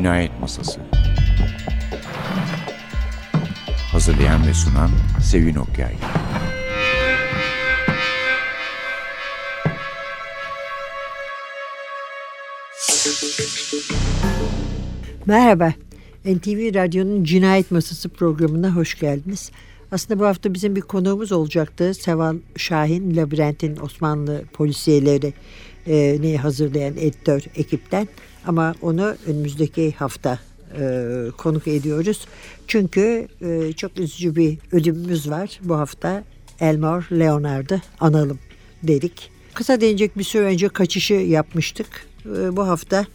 Cinayet Masası. Hazırlayan ve sunan Sevin Okyay. Merhaba, NTV Radyo'nun Cinayet Masası programına hoş geldiniz. Aslında bu hafta bizim bir konuğumuz olacaktı. Seval Şahin, Labirent'in Osmanlı polisiyelerini hazırlayan editör ekipten. Ama onu önümüzdeki hafta konuk ediyoruz. Çünkü çok üzücü bir ölümümüz var. Bu hafta Elmore Leonard'ı analım dedik. Kısa değinecek bir süre önce kaçışı yapmıştık. Bu hafta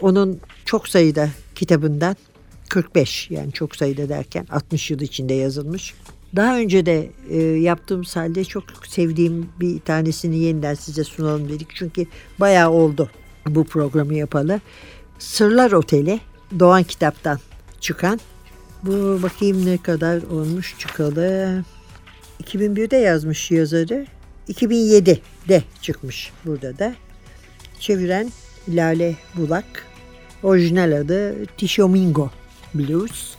onun çok sayıda kitabından 45, yani çok sayıda derken 60 yıl içinde yazılmış. Daha önce de yaptığım halde çok sevdiğim bir tanesini yeniden size sunalım dedik. Çünkü bayağı oldu bu programı yapalı. Sırlar Oteli, Doğan Kitap'tan çıkan. Bu bakayım ne kadar olmuş çıkalı. 2001'de yazmış yazarı. 2007'de çıkmış burada da. Çeviren Lale Bulak. Orijinal adı Tishomingo Blues.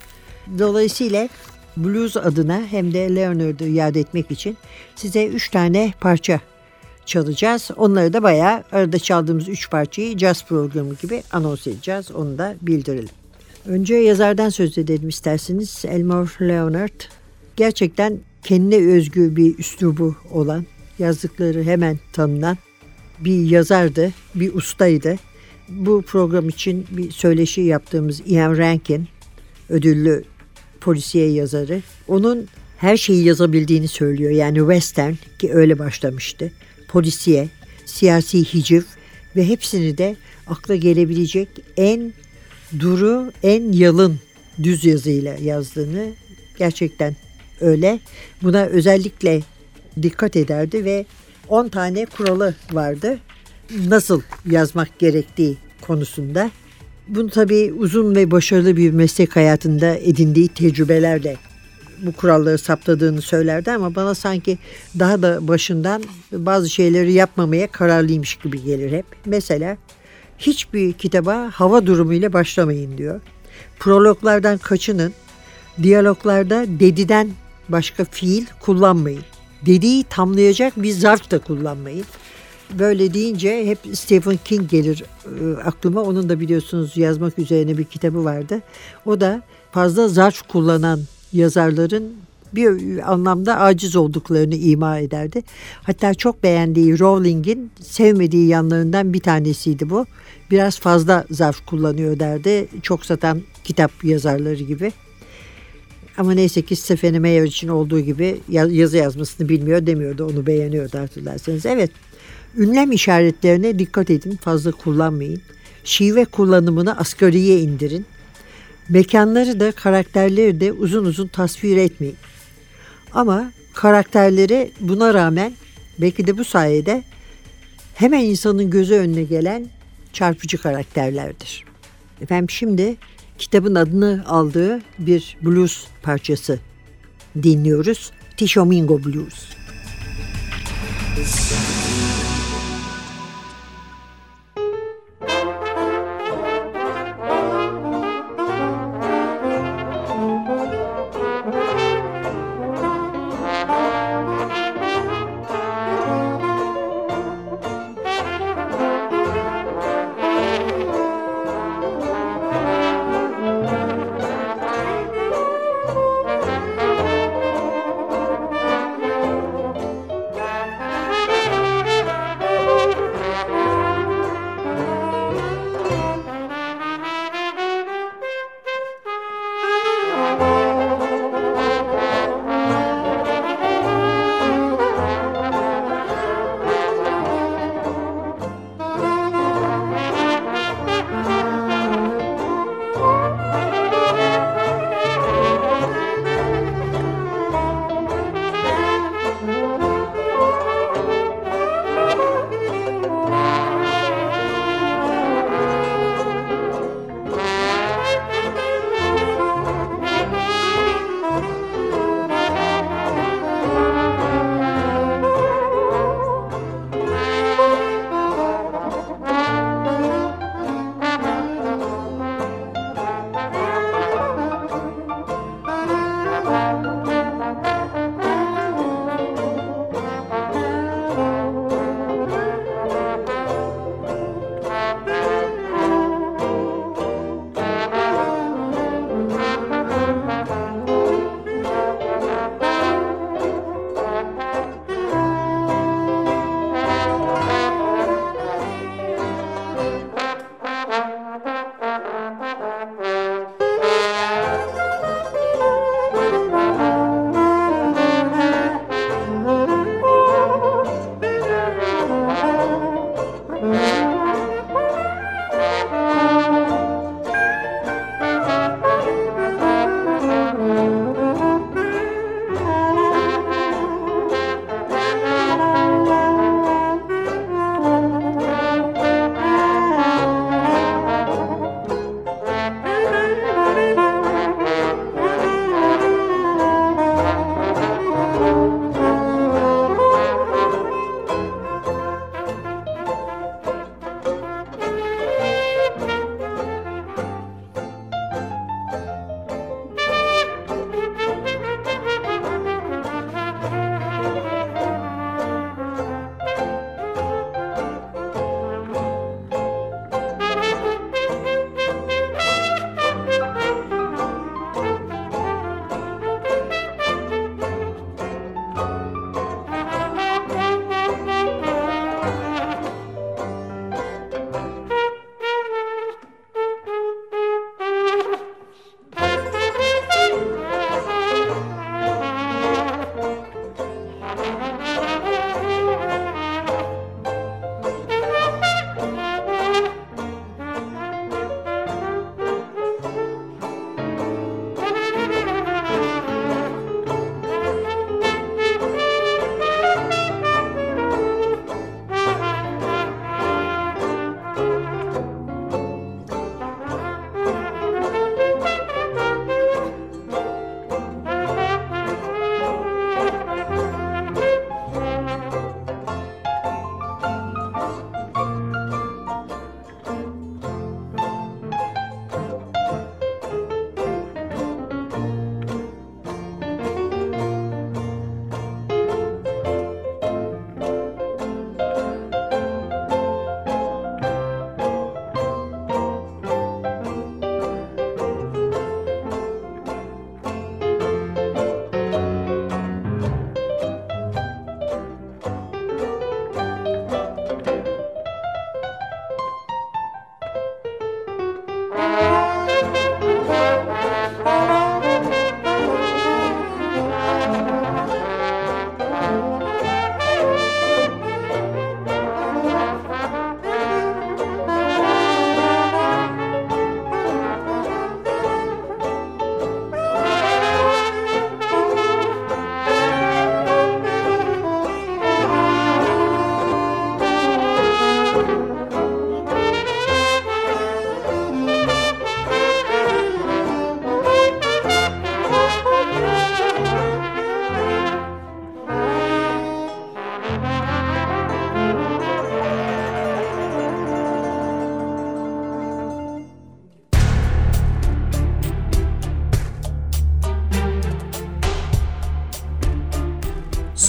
Dolayısıyla blues adına hem de Leonard'ı yad etmek için size 3 tane parça çalacağız. Onları da bayağı arada çaldığımız 3 parçayı caz programı gibi anons edeceğiz. Onu da bildirelim. Önce yazardan söz edelim isterseniz. Elmore Leonard gerçekten kendine özgü bir üslubu olan, yazdıkları hemen tanınan bir yazardı, bir ustaydı. Bu program için bir söyleşi yaptığımız Ian Rankin, ödüllü polisiye yazarı, onun her şeyi yazabildiğini söylüyor. Yani western, ki öyle başlamıştı, polisiye, siyasi hiciv ve hepsini de akla gelebilecek en duru, en yalın düz yazıyla yazdığını, gerçekten öyle. Buna özellikle dikkat ederdi ve 10 tane kuralı vardı. Nasıl yazmak gerektiği konusunda. Bunu tabii uzun ve başarılı bir meslek hayatında edindiği tecrübelerle bu kuralları saptadığını söylerdi ama bana sanki daha da başından bazı şeyleri yapmamaya kararlıymış gibi gelir hep. Mesela hiçbir kitaba hava durumuyla başlamayın diyor. Prologlardan kaçının. Diyaloglarda dediden başka fiil kullanmayın. Dediği tamlayacak bir zarf da kullanmayın. Böyle deyince hep Stephen King gelir aklıma. Onun da biliyorsunuz yazmak üzerine bir kitabı vardı. O da fazla zarf kullanan yazarların bir anlamda aciz olduklarını ima ederdi. Hatta çok beğendiği Rowling'in sevmediği yanlarından bir tanesiydi bu. Biraz fazla zarf kullanıyor derdi. Çok satan kitap yazarları gibi. Ama neyse ki Stephenie Meyer için olduğu gibi yazı yazmasını bilmiyor demiyordu. Onu beğeniyordu hatırlarsanız. Evet. Ünlem işaretlerine dikkat edin, fazla kullanmayın. Şive kullanımını asgariye indirin. Mekanları da karakterleri de uzun uzun tasvir etmeyin. Ama karakterleri buna rağmen, belki de bu sayede hemen insanın gözü önüne gelen çarpıcı karakterlerdir. Efendim şimdi kitabın adını aldığı bir blues parçası dinliyoruz. Tishomingo Blues.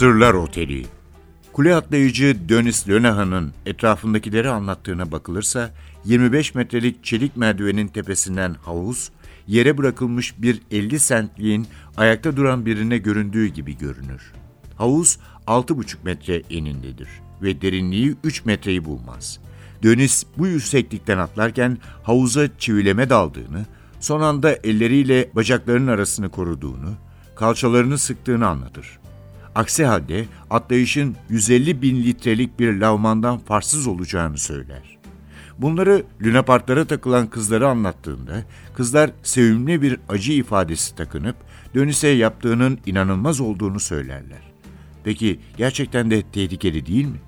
Sırlar Oteli. Kule atlayıcı Dennis Lenahan'ın etrafındakileri anlattığına bakılırsa 25 metrelik çelik merdivenin tepesinden havuz, yere bırakılmış bir 50 sentliğin ayakta duran birine göründüğü gibi görünür. Havuz 6,5 metre enindedir ve derinliği 3 metreyi bulmaz. Dennis bu yükseklikten atlarken havuza çivileme daldığını, son anda elleriyle bacaklarının arasını koruduğunu, kalçalarını sıktığını anlatır. Aksi halde atlayışın 150 bin litrelik bir lavmandan farksız olacağını söyler. Bunları lunaparklara takılan kızlara anlattığında kızlar sevimli bir acı ifadesi takınıp Dennis'e yaptığının inanılmaz olduğunu söylerler. Peki gerçekten de tehlikeli değil mi?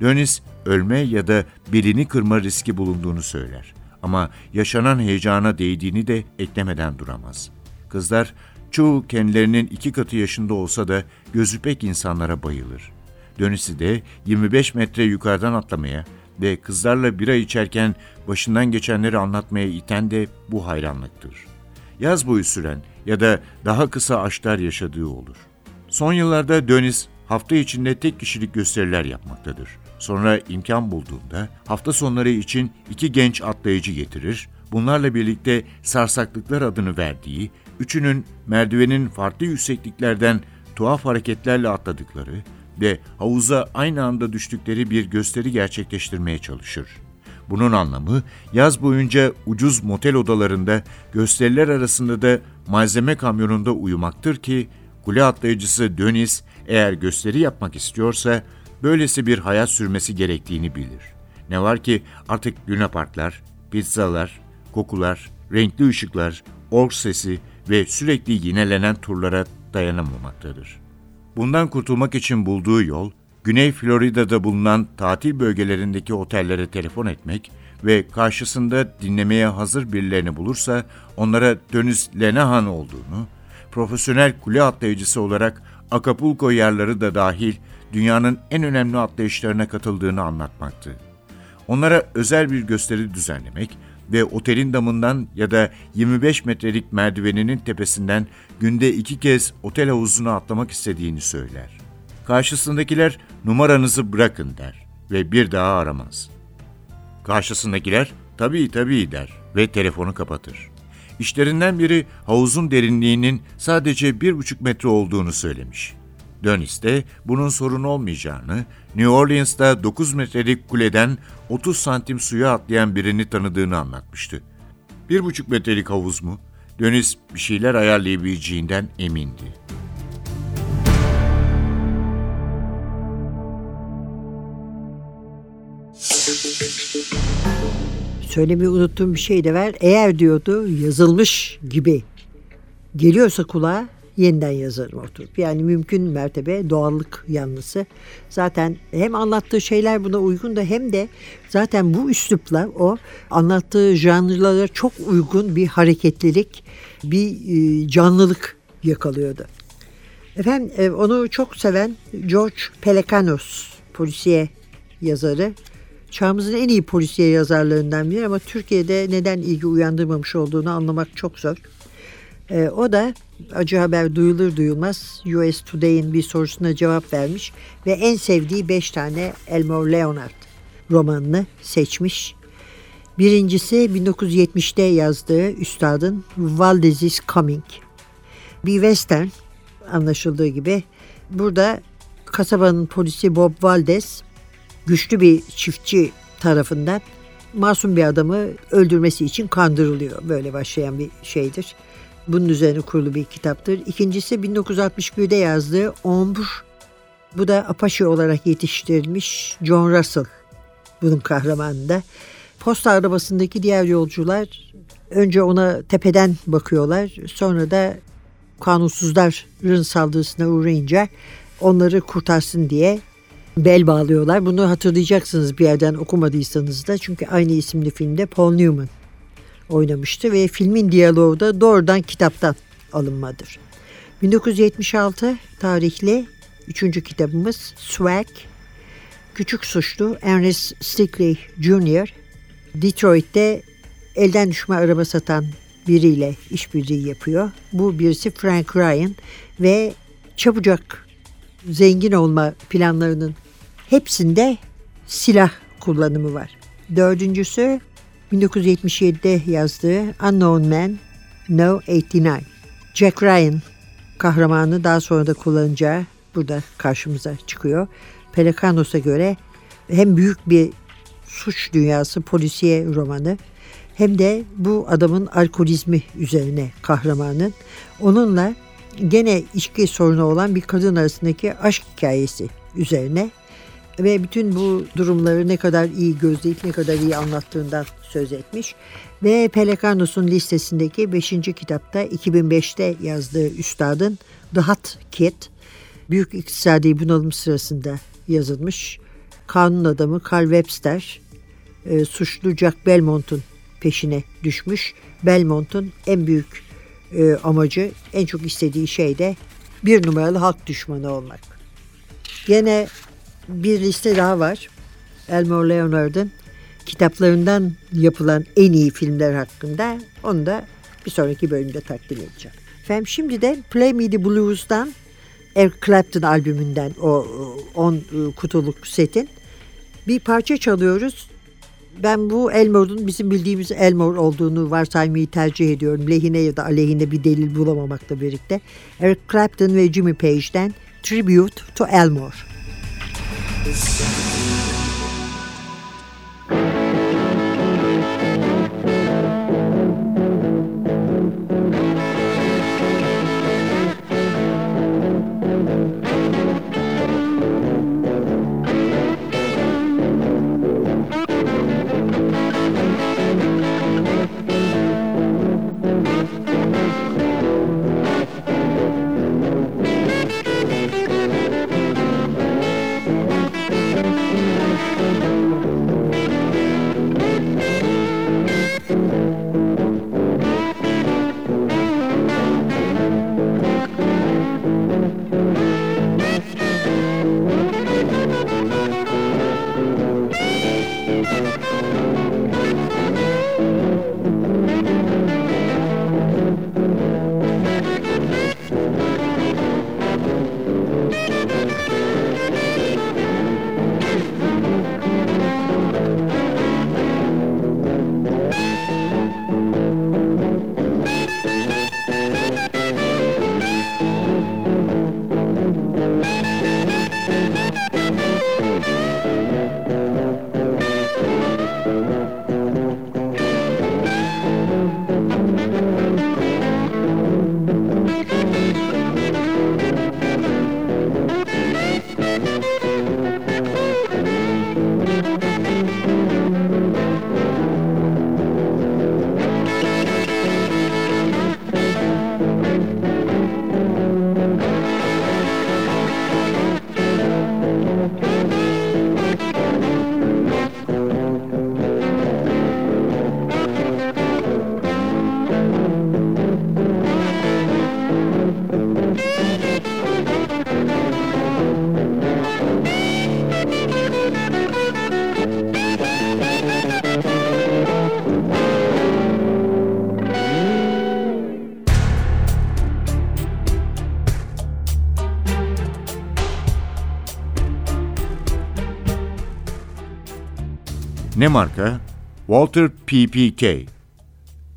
Dennis ölme ya da belini kırma riski bulunduğunu söyler ama yaşanan heyecana değdiğini de eklemeden duramaz. Kızlar çoğu kendilerinin 2 katı yaşında olsa da gözü pek insanlara bayılır. Dennis'i de 25 metre yukarıdan atlamaya ve kızlarla bira içerken başından geçenleri anlatmaya iten de bu hayranlıktır. Yaz boyu süren ya da daha kısa aşklar yaşadığı olur. Son yıllarda Dennis hafta içinde tek kişilik gösteriler yapmaktadır. Sonra imkan bulduğunda hafta sonları için 2 genç atlayıcı getirir, bunlarla birlikte sarsaklıklar adını verdiği, 3'ünün merdivenin farklı yüksekliklerden tuhaf hareketlerle atladıkları ve havuza aynı anda düştükleri bir gösteri gerçekleştirmeye çalışır. Bunun anlamı yaz boyunca ucuz motel odalarında gösteriler arasında da malzeme kamyonunda uyumaktır ki kule atlayıcısı Dennis eğer gösteri yapmak istiyorsa böylesi bir hayat sürmesi gerektiğini bilir. Ne var ki artık lunaparklar, pizzalar, kokular, renkli ışıklar, org sesi ve sürekli yinelenen turlara dayanamamaktadır. Bundan kurtulmak için bulduğu yol, Güney Florida'da bulunan tatil bölgelerindeki otellere telefon etmek ve karşısında dinlemeye hazır birilerini bulursa onlara Dennis Lenahan olduğunu, profesyonel kule atlayıcısı olarak Acapulco yarları da dahil dünyanın en önemli atlayışlarına katıldığını anlatmaktı. Onlara özel bir gösteri düzenlemek ve otelin damından ya da 25 metrelik merdiveninin tepesinden günde 2 kez otel havuzuna atlamak istediğini söyler. Karşısındakiler numaranızı bırakın der ve bir daha aramaz. Karşısındakiler tabii der ve telefonu kapatır. İşlerinden biri havuzun derinliğinin sadece 1,5 metre olduğunu söylemiş. Dennis de bunun sorun olmayacağını, New Orleans'ta 9 metrelik kuleden 30 santim suya atlayan birini tanıdığını anlatmıştı. 1,5 metrelik havuz mu? Dennis bir şeyler ayarlayabileceğinden emindi. Söylemeyi unuttuğum bir şey de var. Eğer diyordu yazılmış gibi geliyorsa kulağa yeniden yazarım oturup. Yani mümkün mertebe doğallık yanlısı. Zaten hem anlattığı şeyler buna uygun da hem de zaten bu üslupla o anlattığı janrlara çok uygun bir hareketlilik, bir canlılık yakalıyordu. Efendim onu çok seven George Pelecanos, polisiye yazarı. Çağımızın en iyi polisiye yazarlarından biri ama Türkiye'de neden ilgi uyandırmamış olduğunu anlamak çok zor. O da acı haber duyulur duyulmaz US Today'in bir sorusuna cevap vermiş ve en sevdiği 5 tane Elmore Leonard romanını seçmiş. Birincisi 1970'te yazdığı üstadın Valdez is Coming. Bir western anlaşıldığı gibi. Burada kasabanın polisi Bob Valdez güçlü bir çiftçi tarafından masum bir adamı öldürmesi için kandırılıyor. Böyle başlayan bir şeydir. Bunun üzerine kurulu bir kitaptır. İkincisi 1961'de yazdığı Ombu. Bu da Apache olarak yetiştirilmiş John Russell. Bunun kahramanında. Posta arabasındaki diğer yolcular önce ona tepeden bakıyorlar. Sonra da kanunsuzların saldırısına uğrayınca onları kurtarsın diye bel bağlıyorlar. Bunu hatırlayacaksınız bir yerden okumadıysanız da. Çünkü aynı isimli filmde Paul Newman oynamıştı ve filmin diyaloğu da doğrudan kitaptan alınmadır. 1976 tarihli 3. kitabımız Swag. Küçük suçlu Ernest Stickley Jr. Detroit'te elden düşme araba satan biriyle işbirliği yapıyor. Bu birisi Frank Ryan ve çabucak zengin olma planlarının hepsinde silah kullanımı var. Dördüncüsü 1977'de yazdığı Unknown Man, No. 89. Jack Ryan kahramanı daha sonra da kullanacağı burada karşımıza çıkıyor. Pelecanos'a göre hem büyük bir suç dünyası polisiye romanı hem de bu adamın alkolizmi üzerine kahramanın onunla gene içki sorunu olan bir kadın arasındaki aşk hikayesi üzerine ve bütün bu durumları ne kadar iyi gözleyip ne kadar iyi anlattığından söz etmiş. Ve Pelecanos'un listesindeki 5. kitapta 2005'te yazdığı üstadın The Hot Kid, büyük iktisadi bunalım sırasında yazılmış. Kanun adamı Carl Webster, suçlu Jack Belmont'un peşine düşmüş. Belmont'un en büyük amacı, en çok istediği şey de bir numaralı halk düşmanı olmak. Gene bir liste daha var. Elmore Leonard'ın kitaplarından yapılan en iyi filmler hakkında. Onu da bir sonraki bölümde takdim edeceğim. Efendim şimdi de Play Me The Blues'dan, Eric Clapton albümünden o 10 kutuluk setin bir parça çalıyoruz. Ben bu Elmore'un bizim bildiğimiz Elmore olduğunu varsaymayı tercih ediyorum. Lehine ya da aleyhine bir delil bulamamakla birlikte. Eric Clapton ve Jimmy Page'den Tribute to Elmore. Ne marka? Walther PPK.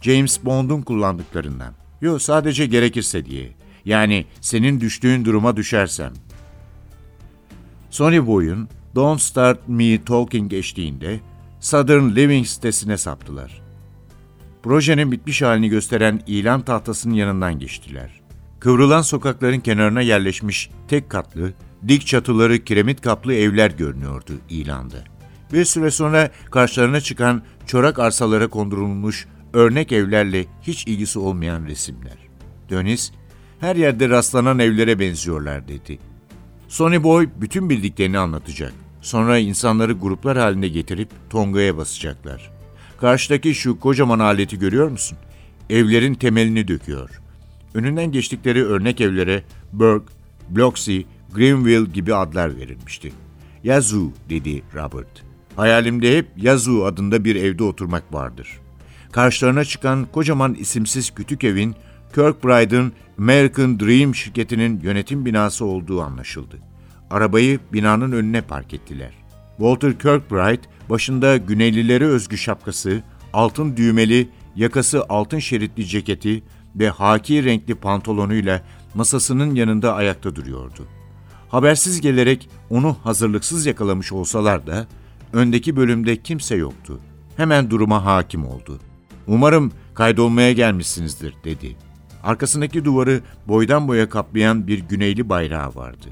James Bond'un kullandıklarından. Yo, sadece gerekirse diye. Yani senin düştüğün duruma düşersem. Sonny Boy'un Don't Start Me Talking eşliğinde Southern Living sitesine saptılar. Projenin bitmiş halini gösteren ilan tahtasının yanından geçtiler. Kıvrılan sokakların kenarına yerleşmiş tek katlı, dik çatıları kiremit kaplı evler görünüyordu ilanda. Bir süre sonra karşılarına çıkan çorak arsalara kondurulmuş örnek evlerle hiç ilgisi olmayan resimler. Dennis, her yerde rastlanan evlere benziyorlar dedi. Sonny Boy bütün bildiklerini anlatacak. Sonra insanları gruplar halinde getirip Tonga'ya basacaklar. Karşıdaki şu kocaman aleti görüyor musun? Evlerin temelini döküyor. Önünden geçtikleri örnek evlere Burke, Bloxy, Greenville gibi adlar verilmişti. Yazoo dedi Robert. Hayalimde hep Yazoo adında bir evde oturmak vardır. Karşılarına çıkan kocaman isimsiz kütük evin Kirkbride'ın American Dream şirketinin yönetim binası olduğu anlaşıldı. Arabayı binanın önüne park ettiler. Walter Kirkbride başında Güneylilere özgü şapkası, altın düğmeli, yakası altın şeritli ceketi ve haki renkli pantolonuyla masasının yanında ayakta duruyordu. Habersiz gelerek onu hazırlıksız yakalamış olsalar da öndeki bölümde kimse yoktu. Hemen duruma hakim oldu. "Umarım kaydolmaya gelmişsinizdir," dedi. Arkasındaki duvarı boydan boya kaplayan bir Güneyli bayrağı vardı.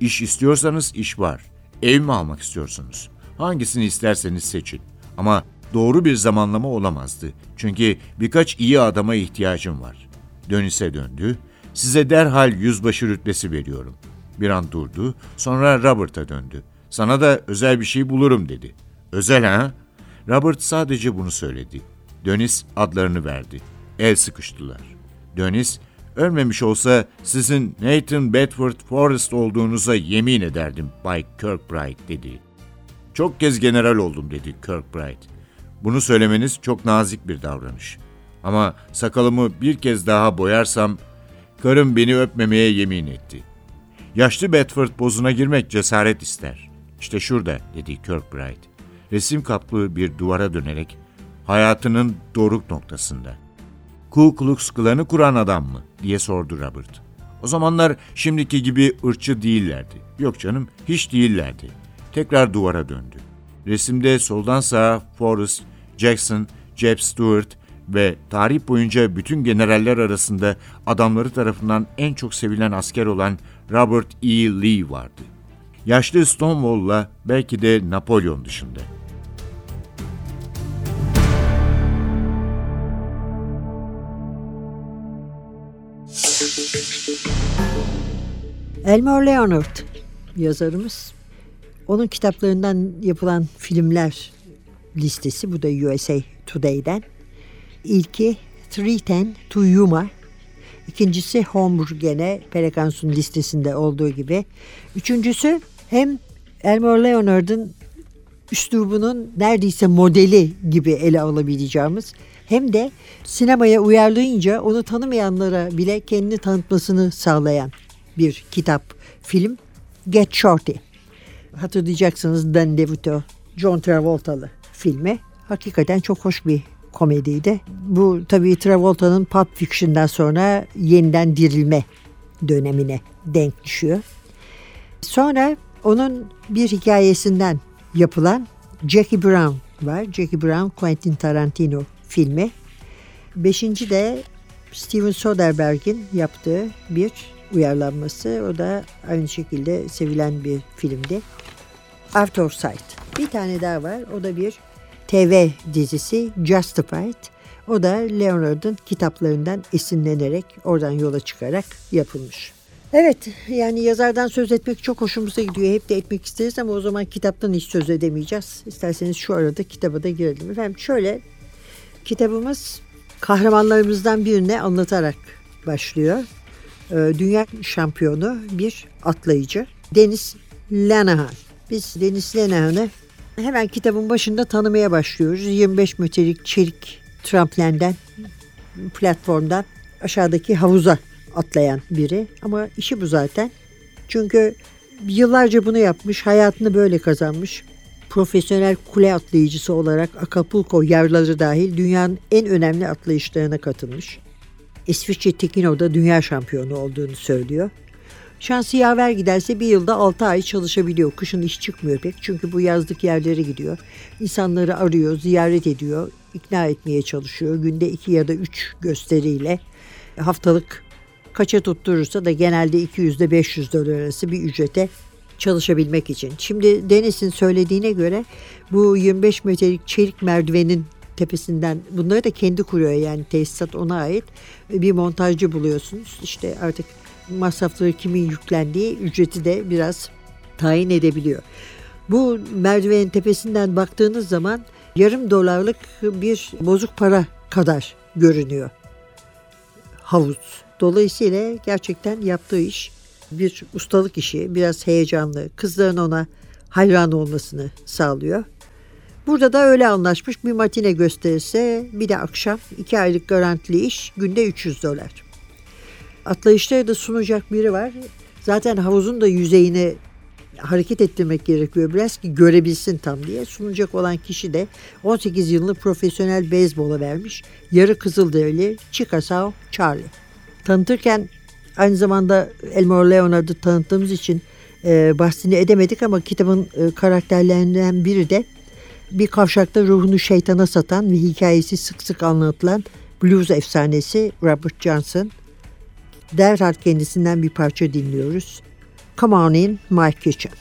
"İş istiyorsanız iş var. Ev mi almak istiyorsunuz? Hangisini isterseniz seçin." Ama doğru bir zamanlama olamazdı. Çünkü birkaç iyi adama ihtiyacım var. Dennis'e döndü. "Size derhal yüzbaşı rütbesi veriyorum." Bir an durdu. Sonra Robert'a döndü. "Sana da özel bir şey bulurum," dedi. "Özel ha?" Robert sadece bunu söyledi. Dennis adlarını verdi. El sıkıştılar. Dennis, ölmemiş olsa sizin Nathan Bedford Forrest olduğunuza yemin ederdim Bay Kirkbride dedi. Çok kez general oldum dedi Kirkbride. Bunu söylemeniz çok nazik bir davranış. Ama sakalımı bir kez daha boyarsam karım beni öpmemeye yemin etti. Yaşlı Bedford pozuna girmek cesaret ister. İşte şurada dedi Kirkbride. Resim kaplı bir duvara dönerek hayatının doruk noktasında. Ku Klux Klan'ı kuran adam mı diye sordu Robert. O zamanlar şimdiki gibi ırkçı değillerdi. Yok canım, hiç değillerdi. Tekrar duvara döndü. Resimde soldan sağa Forrest, Jackson, Jeb Stuart ve tarih boyunca bütün generaller arasında adamları tarafından en çok sevilen asker olan Robert E. Lee vardı. Yaşlı Stonewall'la belki de Napolyon dışında. Elmore Leonard yazarımız. Onun kitaplarından yapılan filmler listesi. Bu da USA Today'den. İlki 3:10 to Yuma. İkincisi Homburg, gene Pelecanos'un listesinde olduğu gibi. Üçüncüsü hem Elmore Leonard'ın üslubunun neredeyse modeli gibi ele alabileceğimiz, hem de sinemaya uyarlayınca onu tanımayanlara bile kendini tanıtmasını sağlayan bir kitap, film Get Shorty. Hatırlayacaksınız Dan DeVito, John Travolta'lı filmi. Hakikaten çok hoş bir komediydi. Bu tabii Travolta'nın Pulp Fiction'dan sonra yeniden dirilme dönemine denk düşüyor. Sonra onun bir hikayesinden yapılan Jackie Brown var. Jackie Brown, Quentin Tarantino filmi. Beşinci de Steven Soderbergh'in yaptığı bir uyarlanması. O da aynı şekilde sevilen bir filmdi. Out of Sight. Bir tane daha var. O da bir TV dizisi Justified. O da Leonard'ın kitaplarından esinlenerek, oradan yola çıkarak yapılmış. Evet, yani yazardan söz etmek çok hoşumuza gidiyor. Hep de etmek isteriz ama o zaman kitaptan hiç söz edemeyeceğiz. İsterseniz şu arada kitaba da girelim. Efendim şöyle, kitabımız kahramanlarımızdan birini anlatarak başlıyor. Dünya şampiyonu bir atlayıcı Dennis Lenahan. Biz Dennis Lenahan'ı hemen kitabın başında tanımaya başlıyoruz. 25 metrelik çelik tramplenden, platformdan aşağıdaki havuza atlayan biri. Ama işi bu zaten. Çünkü yıllarca bunu yapmış, hayatını böyle kazanmış. profesyonel kule atlayıcısı olarak Acapulco yarları dahil dünyanın en önemli atlayışlarına katılmış. İsviçre Tekino'da dünya şampiyonu olduğunu söylüyor. Şansı yaver giderse bir yılda 6 ay çalışabiliyor. Kışın iş çıkmıyor pek çünkü bu yazlık yerlere gidiyor. İnsanları arıyor, ziyaret ediyor, ikna etmeye çalışıyor. Günde 2 ya da 3 gösteriyle haftalık kaça tutturursa da genelde 200 ile 500 dolar arası bir ücrete çalışabilmek için. Şimdi Dennis'in söylediğine göre bu 25 metrelik çelik merdivenin tepesinden, bunları da kendi kuruyor yani tesisat ona ait, bir montajcı buluyorsunuz. İşte artık masrafları kimin yüklendiği, ücreti de biraz tayin edebiliyor. Bu merdivenin tepesinden baktığınız zaman yarım dolarlık bir bozuk para kadar görünüyor havuz. Dolayısıyla gerçekten yaptığı iş bir ustalık işi, biraz heyecanlı, kızların ona hayran olmasını sağlıyor. Burada da öyle anlaşmış, bir matine gösterisi, bir de akşam, 2 aylık garantili iş, günde 300 dolar. Atlayışları da sunacak biri var. Zaten havuzun da yüzeyini hareket ettirmek gerekiyor biraz ki görebilsin tam diye. Sunacak olan kişi de 18 yılını profesyonel beyzbola vermiş, yarı kızılderili Chickasaw Charlie. Tanıtırken aynı zamanda Elmore Leonard'ı tanıttığımız için bahsini edemedik ama kitabın karakterlerinden biri de bir kavşakta ruhunu şeytana satan ve hikayesi sık sık anlatılan blues efsanesi Robert Johnson. Derhal kendisinden bir parça dinliyoruz. Come on in my kitchen.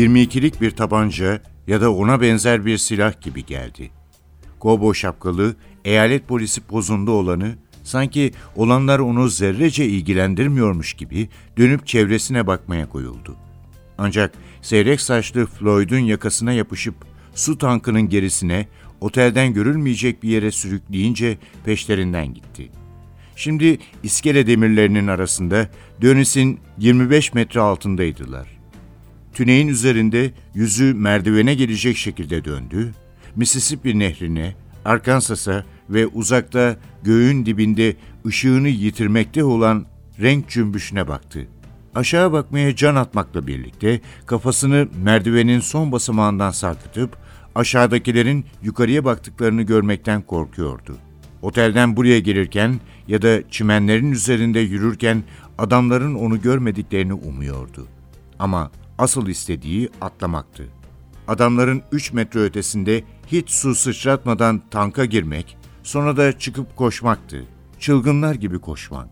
...22'lik bir tabanca ya da ona benzer bir silah gibi geldi. Kobo şapkalı, eyalet polisi pozunda olanı, sanki olanlar onu zerrece ilgilendirmiyormuş gibi dönüp çevresine bakmaya koyuldu. Ancak seyrek saçlı Floyd'un yakasına yapışıp su tankının gerisine, otelden görülmeyecek bir yere sürükleyince peşlerinden gitti. Şimdi iskele demirlerinin arasında Dönüs'ün 25 metre altındaydılar. Tüneyin üzerinde yüzü merdivene gelecek şekilde döndü, Mississippi nehrine, Arkansas'a ve uzakta göğün dibinde ışığını yitirmekte olan renk cümbüşüne baktı. Aşağı bakmaya can atmakla birlikte kafasını merdivenin son basamağından sarkıtıp aşağıdakilerin yukarıya baktıklarını görmekten korkuyordu. Otelden buraya gelirken ya da çimenlerin üzerinde yürürken adamların onu görmediklerini umuyordu. Ama asıl istediği atlamaktı. Adamların 3 metre ötesinde hiç su sıçratmadan tanka girmek, sonra da çıkıp koşmaktı. Çılgınlar gibi koşmak.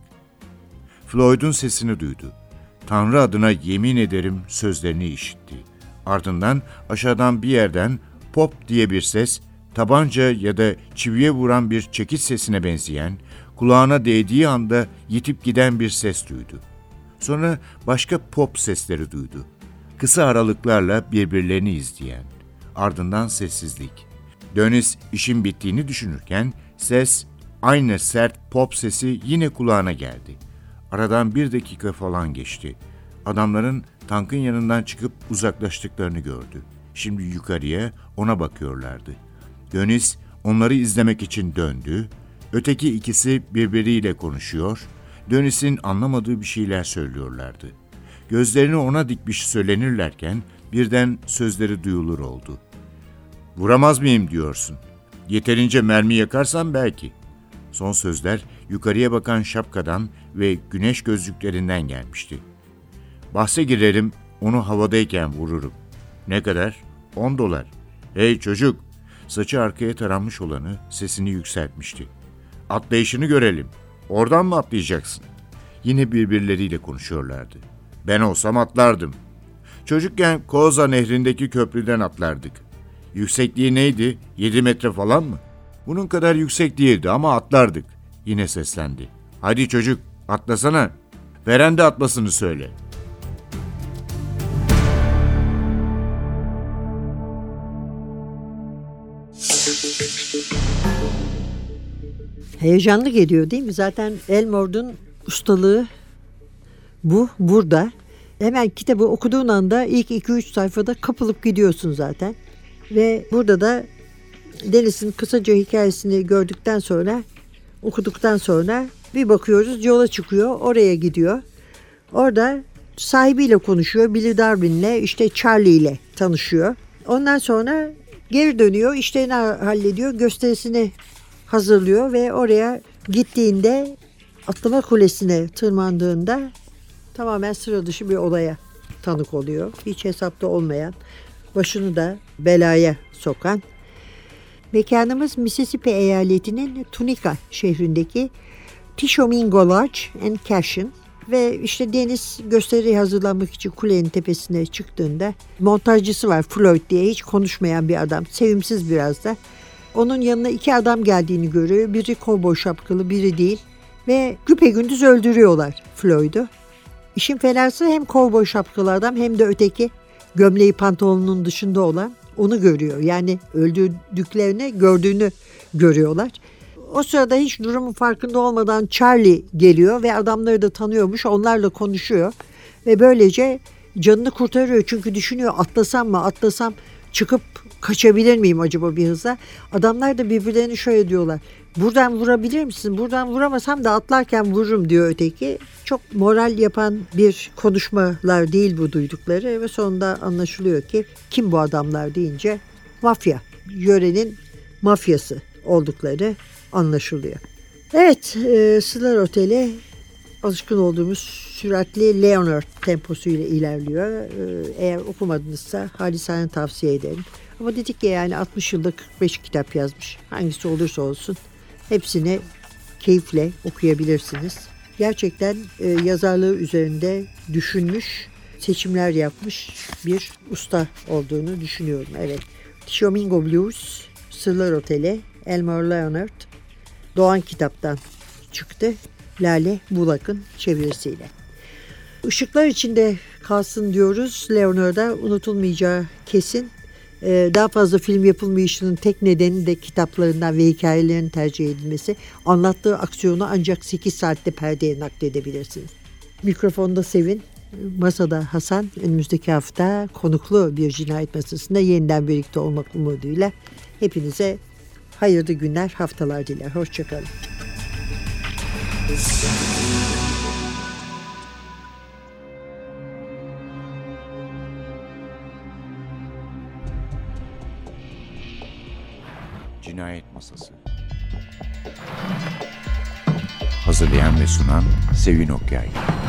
Floyd'un sesini duydu. Tanrı adına yemin ederim sözlerini işitti. Ardından aşağıdan bir yerden pop diye bir ses, tabanca ya da çiviye vuran bir çekiç sesine benzeyen, kulağına değdiği anda yitip giden bir ses duydu. Sonra başka pop sesleri duydu. Kısa aralıklarla birbirlerini izleyen. Ardından sessizlik. Dönis işin bittiğini düşünürken ses, aynı sert pop sesi yine kulağına geldi. Aradan 1 dakika falan geçti. Adamların tankın yanından çıkıp uzaklaştıklarını gördü. Şimdi yukarıya ona bakıyorlardı. Dönis onları izlemek için döndü. Öteki ikisi birbiriyle konuşuyor. Dönis'in anlamadığı bir şeyler söylüyorlardı. Gözlerini ona dikmiş söylenirlerken birden sözleri duyulur oldu. "Vuramaz mıyım diyorsun? Yeterince mermi yakarsan belki." Son sözler yukarıya bakan şapkadan ve güneş gözlüklerinden gelmişti. "Bahse girerim, onu havadayken vururum. Ne kadar? $10. Hey çocuk!" Saçı arkaya taranmış olanı sesini yükseltmişti. "Atlayışını görelim. Oradan mı atlayacaksın?" Yine birbirleriyle konuşuyorlardı. "Ben olsam atlardım. Çocukken Koza nehrindeki köprüden atlardık. Yüksekliği neydi? 7 metre falan mı? Bunun kadar yüksek değildi ama atlardık." Yine seslendi. "Hadi çocuk, atlasana. Veren de atmasını söyle." Heyecanlı geliyor değil mi? Zaten Elmore'un ustalığı bu, burada. Hemen kitabı okuduğun anda ilk 2-3 sayfada kapılıp gidiyorsun zaten. Ve burada da Dennis'in kısaca hikayesini gördükten sonra, okuduktan sonra bir bakıyoruz yola çıkıyor, oraya gidiyor. Orada sahibiyle konuşuyor, Billy Darwin'le, işte Charlie'yle tanışıyor. Ondan sonra geri dönüyor, işlerini hallediyor, gösterisini hazırlıyor ve oraya gittiğinde atlama kulesine tırmandığında tamamen sıra dışı bir olaya tanık oluyor. Hiç hesapta olmayan, başını da belaya sokan. Mekanımız Mississippi eyaletinin Tunica şehrindeki Tishomingo Lodge and Cashin ve işte Deniz gösteriye hazırlanmak için kulenin tepesine çıktığında montajcısı var Floyd diye, hiç konuşmayan bir adam, sevimsiz biraz da. Onun yanına 2 adam geldiğini görüyor. Biri kovboy şapkalı, biri değil. Ve güpegündüz öldürüyorlar Floyd'u. İşin fenası hem kovboy şapkalı adam hem de öteki gömleği pantolonunun dışında olan onu görüyor. Yani öldürdüklerini gördüğünü görüyorlar. O sırada hiç durumun farkında olmadan Charlie geliyor ve adamları da tanıyormuş. Onlarla konuşuyor ve böylece canını kurtarıyor. Çünkü düşünüyor, atlasam çıkıp kaçabilir miyim acaba bir hızla? Adamlar da birbirlerini şöyle diyorlar. "Buradan vurabilir misin? Buradan vuramasam da atlarken vururum" diyor öteki. Çok moral yapan bir konuşmalar değil bu duydukları ve sonunda anlaşılıyor ki kim bu adamlar deyince mafya, yörenin mafyası oldukları anlaşılıyor. Evet, Sırlar Oteli alışkın olduğumuz süratli Leonard temposuyla ilerliyor. Eğer okumadınızsa halisane tavsiye ederim. Ama dedik ya, yani 60 yılda 45 kitap yazmış. Hangisi olursa olsun hepsini keyifle okuyabilirsiniz. Gerçekten yazarlığı üzerinde düşünmüş, seçimler yapmış bir usta olduğunu düşünüyorum. Evet. Tishomingo Blues, Sırlar Oteli, Elmore Leonard, Doğan Kitap'tan çıktı. Lale Bulak'ın çevirisiyle. Işıklar içinde kalsın diyoruz. Leonard'a unutulmayacağı kesin. Daha fazla film yapılmayışının tek nedeni de kitaplarından ve hikayelerin tercih edilmesi. Anlattığı aksiyonu ancak 8 saatte perdeye nakledebilirsiniz. Mikrofonda Sevin, masada Hasan. Önümüzdeki hafta konuklu bir cinayet masasında yeniden birlikte olmak umuduyla hepinize hayırlı günler, haftalar diler. Hoşçakalın. Cinayet Masası. Hazırlayan ve sunan Sevin Okyay.